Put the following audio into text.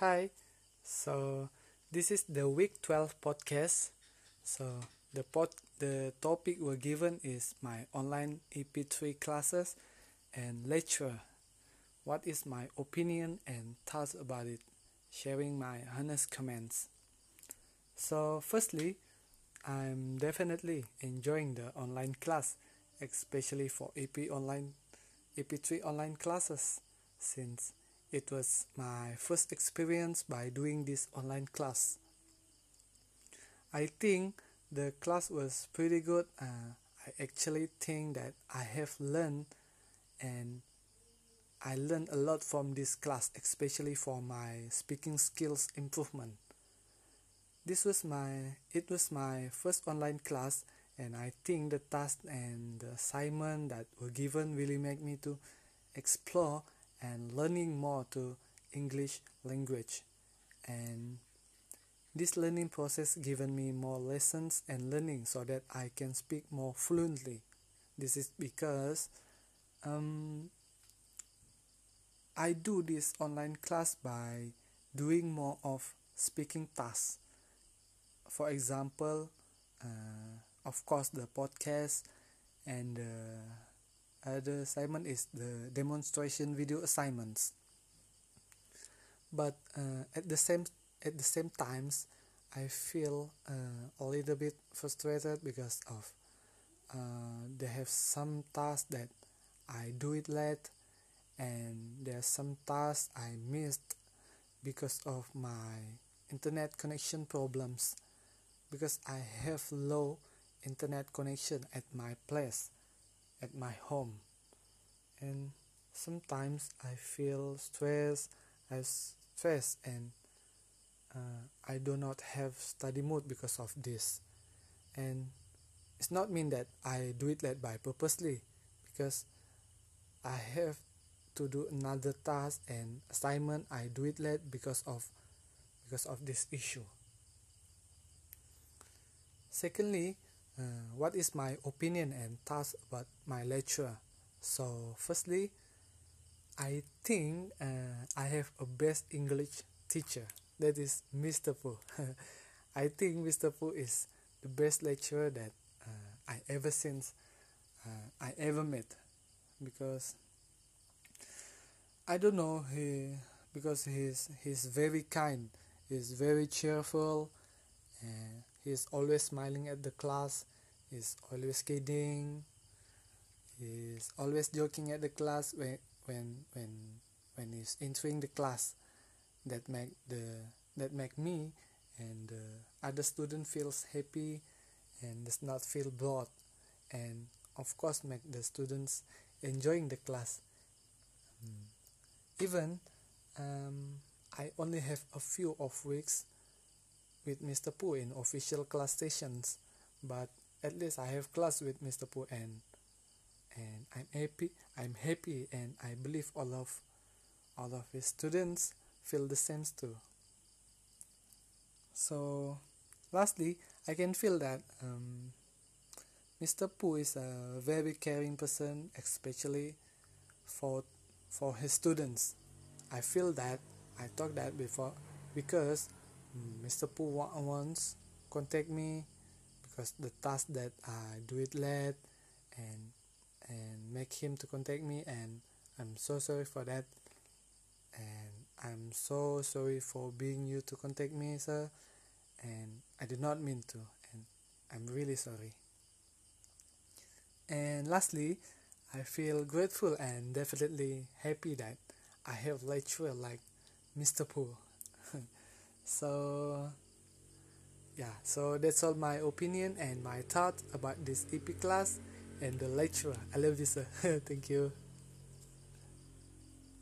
Hi, so this is the week 12 podcast. So the topic we're given is my online EP3 classes and lecture. What is my opinion and thoughts about it? Sharing my honest comments. So firstly, I'm definitely enjoying the online class, especially for EP3 online classes, since it was my first experience by doing this online class. I think the class was pretty good. I actually think that I have learned, and I learned a lot from this class, especially for my speaking skills improvement. It was my first online class, and I think the task and the assignment that were given really made me to explore and learning more to English language. And this learning process given me more lessons and learning so that I can speak more fluently. This is because I do this online class by doing more of speaking tasks. For example, of course, the podcast, and the assignment is the demonstration video assignments. But at the same times, I feel a little bit frustrated because of they have some tasks that I do it late, and there are some tasks I missed because of my internet connection problems, because I have low internet connection at my place, at my home. And sometimes I feel stressed, and I do not have study mood because of this. And it's not mean that I do it late by purposely, because I have to do another task and assignment. I do it late because of this issue. Secondly, what is my opinion and thoughts about my lecture? So firstly, I think I have a best English teacher, that is Mr. Pooh. I think Mr. Pooh is the best lecturer that I ever met, because I don't know, he's very kind, he's very cheerful, and he's always smiling at the class, he's always kidding, he's always joking at the class when he's entering the class. That make me and the other student feels happy and does not feel bored, and of course make the students enjoying the class. Even I only have a few off weeks with Mr. Pooh in official class sessions, but at least I have class with Mr. Pooh, and I'm happy, and I believe all of his students feel the same too. So lastly, I can feel that Mr. Pooh is a very caring person, especially for his students. I feel that, I talked that before, because Mr. Pooh once contact me because the task that I do it late, and make him to contact me, and I'm so sorry for that, and I'm so sorry for being you to contact me, sir, and I did not mean to, and I'm really sorry. And lastly, I feel grateful and definitely happy that I have lecturer like Mr. Pooh. So that's all my opinion and my thought about this EP class and the lecturer. I love this, sir. Thank you.